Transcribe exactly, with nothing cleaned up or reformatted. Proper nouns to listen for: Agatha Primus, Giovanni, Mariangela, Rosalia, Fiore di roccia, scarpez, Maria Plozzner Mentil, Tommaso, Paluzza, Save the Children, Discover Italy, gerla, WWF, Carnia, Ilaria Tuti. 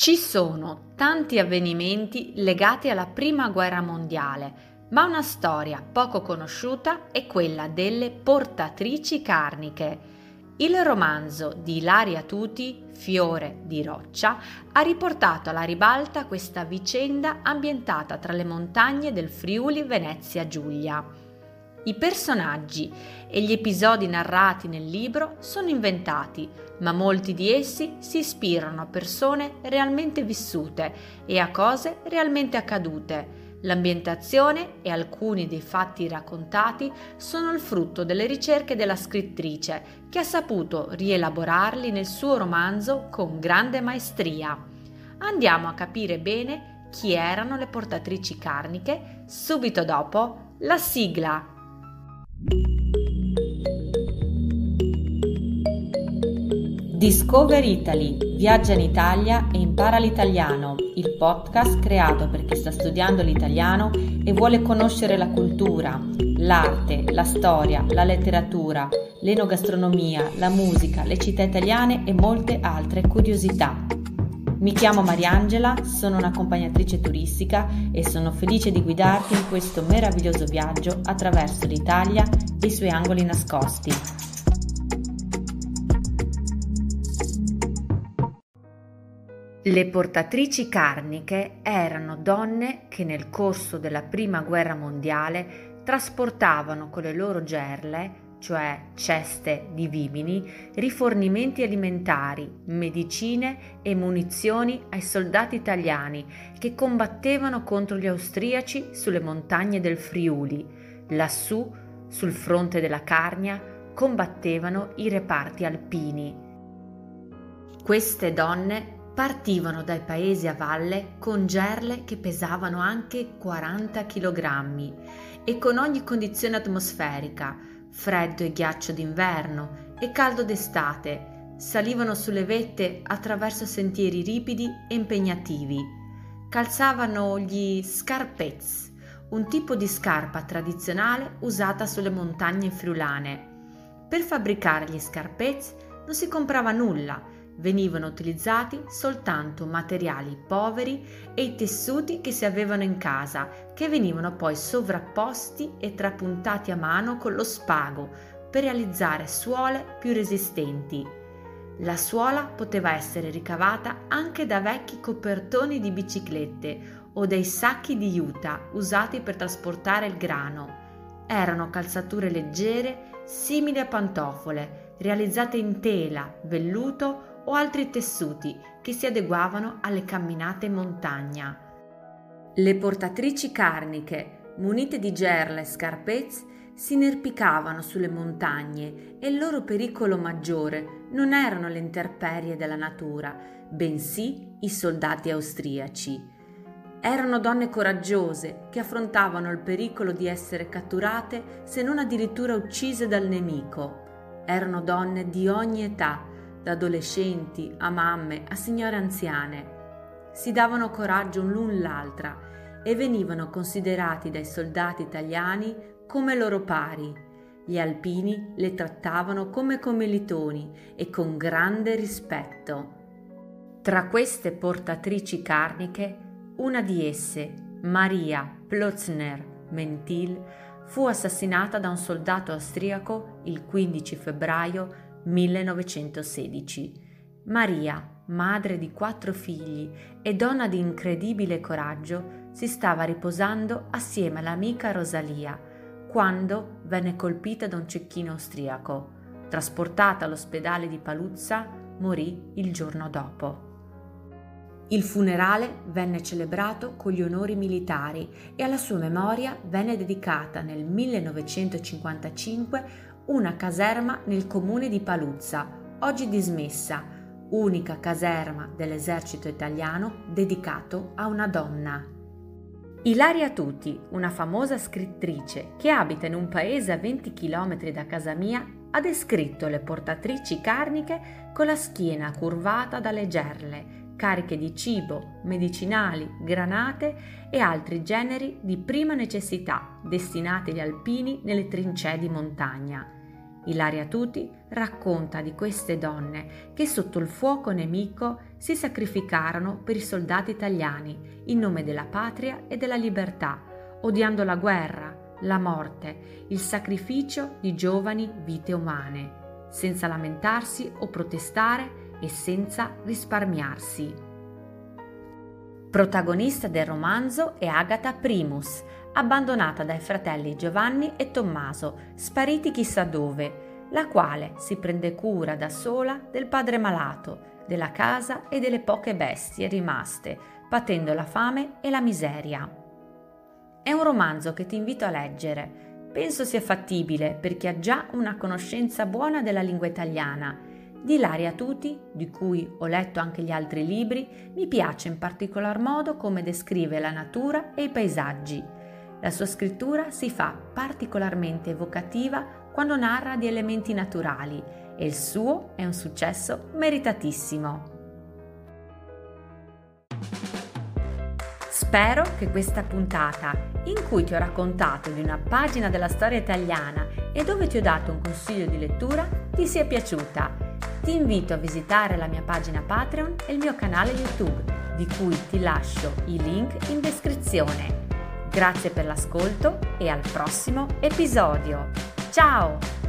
Ci sono tanti avvenimenti legati alla Prima Guerra Mondiale, ma una storia poco conosciuta è quella delle portatrici carniche. Il romanzo di Ilaria Tuti, Fiore di roccia, ha riportato alla ribalta questa vicenda ambientata tra le montagne del Friuli Venezia Giulia. I personaggi e gli episodi narrati nel libro sono inventati, ma molti di essi si ispirano a persone realmente vissute e a cose realmente accadute. L'ambientazione e alcuni dei fatti raccontati sono il frutto delle ricerche della scrittrice, che ha saputo rielaborarli nel suo romanzo con grande maestria. Andiamo a capire bene chi erano le portatrici carniche subito dopo la sigla. Discover Italy, viaggia in Italia e impara l'italiano, il podcast creato per chi sta studiando l'italiano e vuole conoscere la cultura, l'arte, la storia, la letteratura, l'enogastronomia, la musica, le città italiane e molte altre curiosità. Mi chiamo Mariangela, sono un'accompagnatrice turistica e sono felice di guidarti in questo meraviglioso viaggio attraverso l'Italia e i suoi angoli nascosti. Le portatrici carniche erano donne che nel corso della Prima Guerra Mondiale trasportavano con le loro gerle, cioè ceste di vimini, rifornimenti alimentari, medicine e munizioni ai soldati italiani che combattevano contro gli austriaci sulle montagne del Friuli. Lassù, sul fronte della Carnia, combattevano i reparti alpini. Queste donne partivano dai paesi a valle con gerle che pesavano anche quaranta chilogrammi e con ogni condizione atmosferica, freddo e ghiaccio d'inverno e caldo d'estate, salivano sulle vette attraverso sentieri ripidi e impegnativi. Calzavano gli scarpez, un tipo di scarpa tradizionale usata sulle montagne friulane. Per fabbricare gli scarpez non si comprava nulla, venivano utilizzati soltanto materiali poveri e i tessuti che si avevano in casa, che venivano poi sovrapposti e trapuntati a mano con lo spago per realizzare suole più resistenti. La suola poteva essere ricavata anche da vecchi copertoni di biciclette o dai sacchi di juta usati per trasportare il grano. Erano calzature leggere, simili a pantofole, realizzate in tela, velluto o altri tessuti che si adeguavano alle camminate in montagna. Le portatrici carniche, munite di gerle e scarpez, si inerpicavano sulle montagne e il loro pericolo maggiore non erano le intemperie della natura, bensì i soldati austriaci. Erano donne coraggiose che affrontavano il pericolo di essere catturate, se non addirittura uccise dal nemico. Erano donne di ogni età, da adolescenti a mamme a signore anziane. Si davano coraggio l'un l'altra e venivano considerati dai soldati italiani come loro pari. Gli alpini le trattavano come commilitoni e con grande rispetto. Tra queste portatrici carniche, una di esse, Maria Plozzner Mentil, fu assassinata da un soldato austriaco il quindici febbraio millenovecentosedici. Maria, madre di quattro figli e donna di incredibile coraggio, si stava riposando assieme all'amica Rosalia quando venne colpita da un cecchino austriaco. Trasportata all'ospedale di Paluzza, morì il giorno dopo. Il funerale venne celebrato con gli onori militari e alla sua memoria venne dedicata nel millenovecentocinquantacinque una caserma nel comune di Paluzza, oggi dismessa, unica caserma dell'esercito italiano dedicato a una donna. Ilaria Tuti, una famosa scrittrice che abita in un paese a venti chilometri da casa mia, ha descritto le portatrici carniche con la schiena curvata dalle gerle, cariche di cibo, medicinali, granate e altri generi di prima necessità destinati agli alpini nelle trincee di montagna. Ilaria Tuti racconta di queste donne che sotto il fuoco nemico si sacrificarono per i soldati italiani in nome della patria e della libertà, odiando la guerra, la morte, il sacrificio di giovani vite umane, senza lamentarsi o protestare e senza risparmiarsi. Protagonista del romanzo è Agatha Primus, abbandonata dai fratelli Giovanni e Tommaso, spariti chissà dove, la quale si prende cura da sola del padre malato, della casa e delle poche bestie rimaste, patendo la fame e la miseria. È un romanzo che ti invito a leggere. Penso sia fattibile per chi ha già una conoscenza buona della lingua italiana. Di Ilaria Tuti, di cui ho letto anche gli altri libri, mi piace in particolar modo come descrive la natura e i paesaggi. La sua scrittura si fa particolarmente evocativa quando narra di elementi naturali e il suo è un successo meritatissimo. Spero che questa puntata, in cui ti ho raccontato di una pagina della storia italiana e dove ti ho dato un consiglio di lettura, ti sia piaciuta. Ti invito a visitare la mia pagina Patreon e il mio canale YouTube, di cui ti lascio i link in descrizione. Grazie per l'ascolto e al prossimo episodio. Ciao!